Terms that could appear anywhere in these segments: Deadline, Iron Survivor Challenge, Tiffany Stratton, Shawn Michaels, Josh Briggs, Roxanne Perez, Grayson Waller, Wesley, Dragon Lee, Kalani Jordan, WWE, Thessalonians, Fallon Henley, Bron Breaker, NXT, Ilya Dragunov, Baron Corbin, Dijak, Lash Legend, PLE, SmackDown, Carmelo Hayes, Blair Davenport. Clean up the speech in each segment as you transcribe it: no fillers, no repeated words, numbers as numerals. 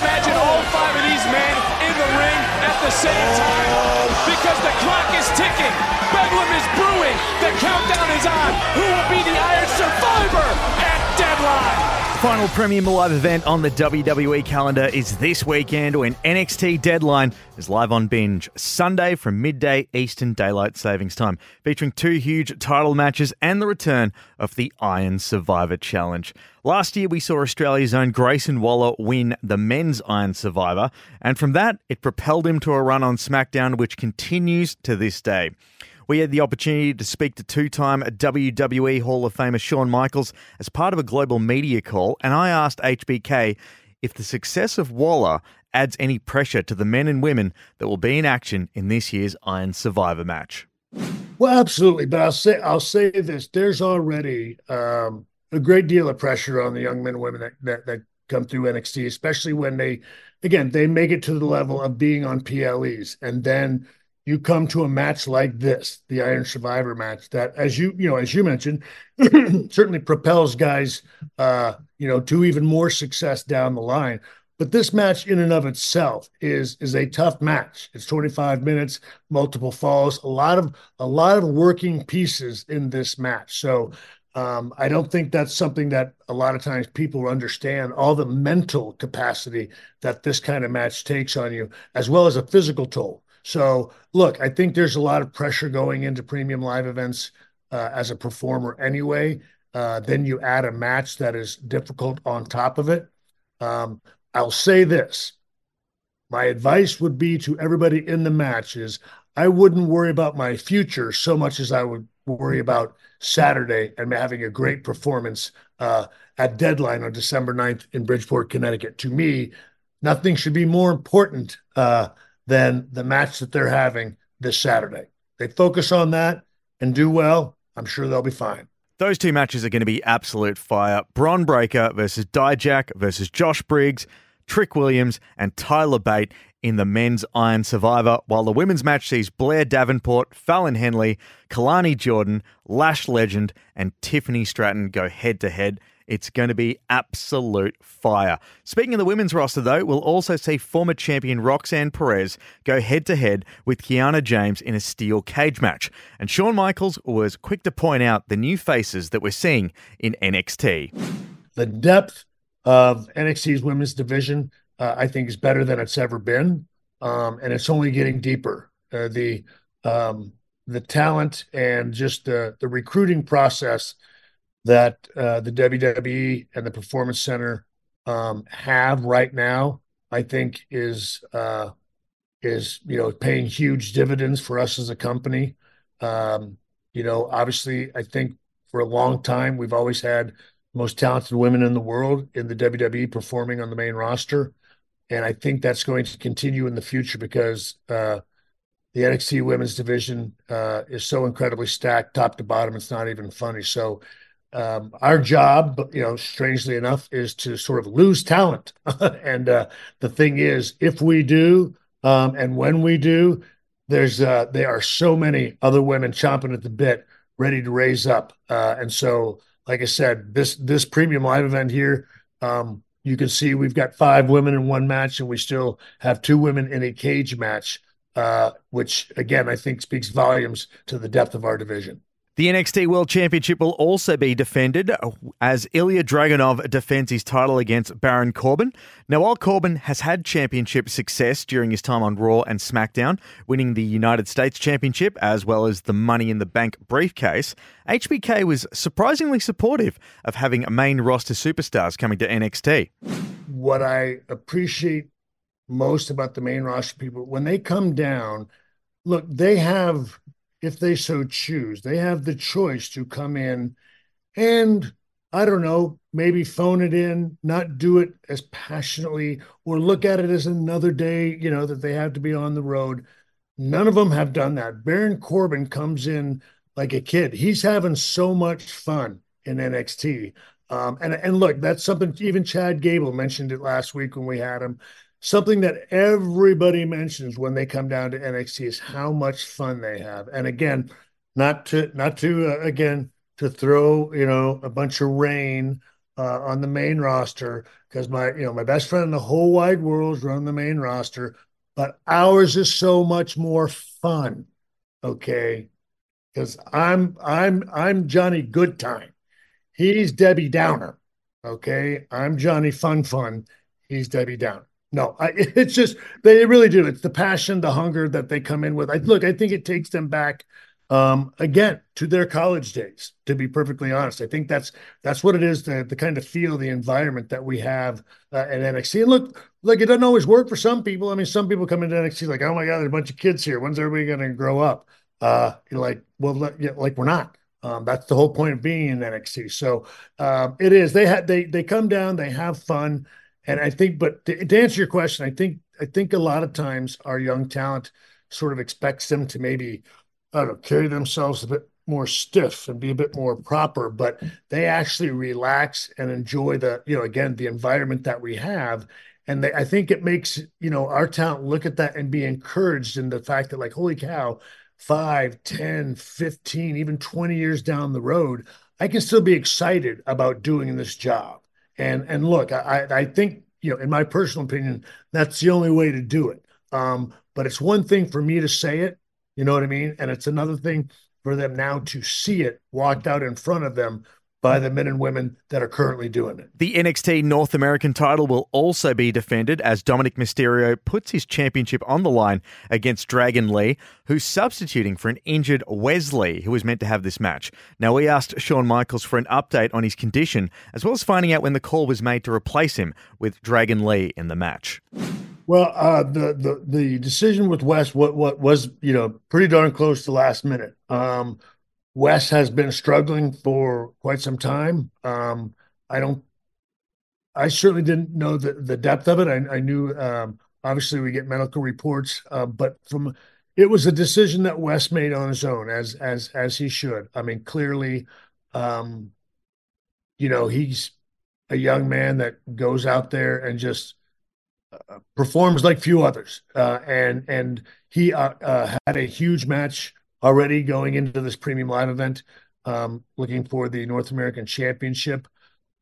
Imagine all five of these men in the ring at the same time, because the clock is ticking, bedlam is brewing, the countdown is on. Who will be the Iron Survivor at Deadline? The final premium live event on the WWE calendar is this weekend when NXT Deadline is live on Binge, Sunday from midday Eastern Daylight Savings Time, featuring two huge title matches and the return of the Iron Survivor Challenge. Last year, we saw Australia's own Grayson Waller win the men's Iron Survivor, and from that, it propelled him to a run on SmackDown, which continues to this day. We had the opportunity to speak to two-time WWE Hall of Famer Shawn Michaels as part of a global media call, and I asked HBK if the success of Waller adds any pressure to the men and women that will be in action in this year's Iron Survivor match. Well, absolutely, but I'll say this. There's already... a great deal of pressure on the young men and women that come through NXT, especially when they make it to the level of being on PLEs. And then you come to a match like this, the Iron Survivor match, that as you mentioned, certainly propels guys, to even more success down the line. But this match in and of itself is a tough match. It's 25 minutes, multiple falls, a lot of working pieces in this match. So, I don't think that's something that a lot of times people understand, all the mental capacity that this kind of match takes on you, as well as a physical toll. So, look, I think there's a lot of pressure going into premium live events as a performer anyway. Then you add a match that is difficult on top of it. I'll say this. My advice would be to everybody in the match is I wouldn't worry about my future so much as I would worry about Saturday and having a great performance at Deadline on December 9th in Bridgeport, Connecticut. To me, nothing should be more important than the match that they're having this Saturday. They focus on that and do well. I'm sure they'll be fine. Those two matches are going to be absolute fire. Bron Breaker versus Dijak versus Josh Briggs, Trick Williams and Tyler Bate in the men's Iron Survivor, while the women's match sees Blair Davenport, Fallon Henley, Kalani Jordan, Lash Legend, and Tiffany Stratton go head-to-head. It's going to be absolute fire. Speaking of the women's roster, though, we'll also see former champion Roxanne Perez go head-to-head with Kiana James in a steel cage match. And Shawn Michaels was quick to point out the new faces that we're seeing in NXT. The depth of NXT's women's division I think is better than it's ever been, and it's only getting deeper. The talent and just the recruiting process that the WWE and the Performance Center have right now, I think is paying huge dividends for us as a company. Obviously, I think for a long time we've always had most talented women in the world in the WWE performing on the main roster. And I think that's going to continue in the future because the NXT women's division is so incredibly stacked top to bottom. It's not even funny. So our job, strangely enough, is to sort of lose talent. And the thing is, if we do and when we do, there are so many other women chomping at the bit, ready to raise up. And so, like I said, this premium live event here, you can see we've got five women in one match, and we still have two women in a cage match, which, again, I think speaks volumes to the depth of our division. The NXT World Championship will also be defended as Ilya Dragunov defends his title against Baron Corbin. Now, while Corbin has had championship success during his time on Raw and SmackDown, winning the United States Championship as well as the Money in the Bank briefcase, HBK was surprisingly supportive of having main roster superstars coming to NXT. What I appreciate most about the main roster people, when they come down, look, they have... if they so choose, they have the choice to come in and I don't know, maybe phone it in, not do it as passionately, or look at it as another day, you know, that they have to be on the road. None of them have done that. Baron Corbin comes in like a kid. He's having so much fun in NXT. And look, that's something even Chad Gable mentioned it last week when we had him. Something that everybody mentions when they come down to NXT is how much fun they have. And again, not to throw, you know, a bunch of rain on the main roster, because my best friend in the whole wide world is running the main roster, but ours is so much more fun, okay? Because I'm Johnny Goodtime, he's Debbie Downer, okay? I'm Johnny Fun, he's Debbie Downer. No, it's just they really do. It's the passion, the hunger that they come in with. I think it takes them back. Again, to their college days, to be perfectly honest. I think that's what it is, the kind of feel, the environment that we have at NXT. And look, it doesn't always work for some people. I mean, some people come into NXT like, oh my God, there's a bunch of kids here. When's everybody going to grow up? You're like, well, yeah, like we're not. That's the whole point of being in NXT. So it is. They come down, they have fun. And I think, but to answer your question, I think a lot of times our young talent sort of expects them to maybe, I don't know, carry themselves a bit more stiff and be a bit more proper, but they actually relax and enjoy the, you know, again, the environment that we have. And I think it makes, you know, our talent look at that and be encouraged in the fact that, like, holy cow, 5, 10, 15, even 20 years down the road, I can still be excited about doing this job. And look, I think, you know, in my personal opinion, that's the only way to do it. But it's one thing for me to say it, you know what I mean? And it's another thing for them now to see it walked out in front of them by the men and women that are currently doing it. The NXT North American title will also be defended as Dominic Mysterio puts his championship on the line against Dragon Lee, who's substituting for an injured Wesley, who was meant to have this match. Now, we asked Shawn Michaels for an update on his condition, as well as finding out when the call was made to replace him with Dragon Lee in the match. Well, the decision with Wes what was, you know, pretty darn close to last minute. Wes has been struggling for quite some time. I certainly didn't know the depth of it. I knew, obviously we get medical reports, but it was a decision that Wes made on his own, as he should. I mean, clearly, you know, he's a young man that goes out there and just performs like few others. And he had a huge match already going into this premium live event, looking for the North American Championship.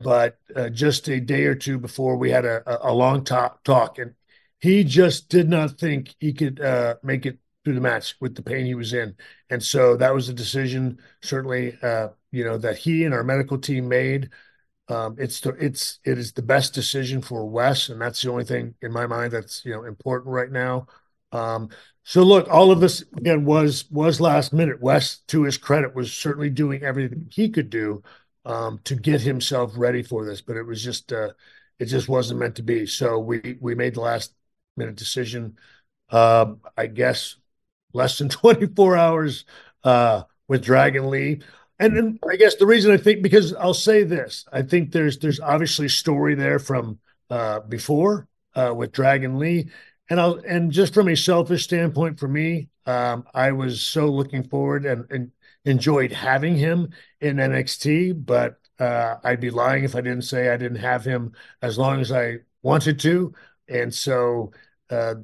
But just a day or two before, we had a long talk, and he just did not think he could make it through the match with the pain he was in. And so that was a decision, certainly, you know, that he and our medical team made. It is the best decision for Wes, and that's the only thing in my mind that's, you know, important right now. So look, all of this again was last minute. Wes, to his credit, was certainly doing everything he could do to get himself ready for this, but it was just it wasn't meant to be. So we made the last minute decision. I guess less than 24 hours with Dragon Lee, and I guess the reason I think, because I'll say this, I think there's obviously story there from before with Dragon Lee. And just from a selfish standpoint for me, I was so looking forward and enjoyed having him in NXT, but I'd be lying if I didn't say I didn't have him as long as I wanted to. And so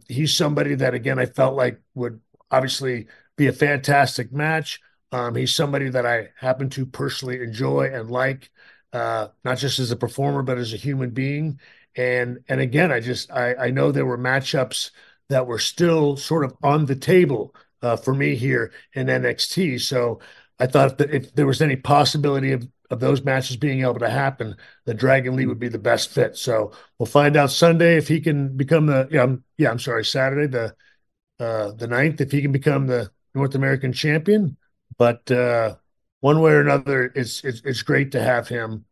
he's somebody that, again, I felt like would obviously be a fantastic match. He's somebody that I happen to personally enjoy and like, not just as a performer, but as a human being. And again, I know there were matchups that were still sort of on the table for me here in NXT. So I thought that if there was any possibility of those matches being able to happen, the Dragon Lee would be the best fit. So we'll find out Sunday if he can become Saturday, the 9th, if he can become the North American champion. But one way or another, it's great to have him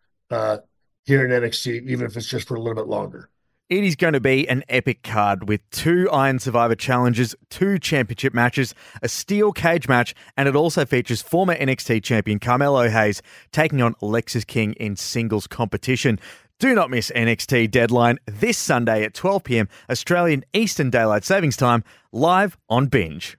here in NXT, even if it's just for a little bit longer. It is going to be an epic card with 2 Iron Survivor Challenges, 2 championship matches, a steel cage match, and it also features former NXT champion Carmelo Hayes taking on Lexis King in singles competition. Do not miss NXT Deadline this Sunday at 12 p.m. Australian Eastern Daylight Savings Time, live on Binge.